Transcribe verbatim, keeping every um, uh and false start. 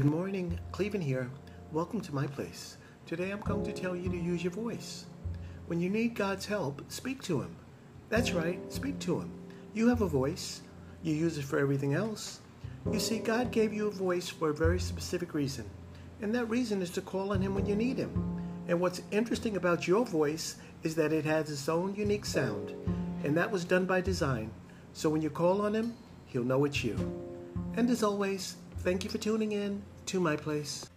Good morning, Cleven here. Welcome to my place. Today I'm going to tell you to use your voice. When you need God's help, speak to Him. That's right, speak to Him. You have a voice. You use it for everything else. You see, God gave you a voice for a very specific reason, and that reason is to call on Him when you need Him. And what's interesting about your voice is that it has its own unique sound, and that was done by design. So when you call on Him, He'll know it's you. And as always, thank you for tuning in to my place.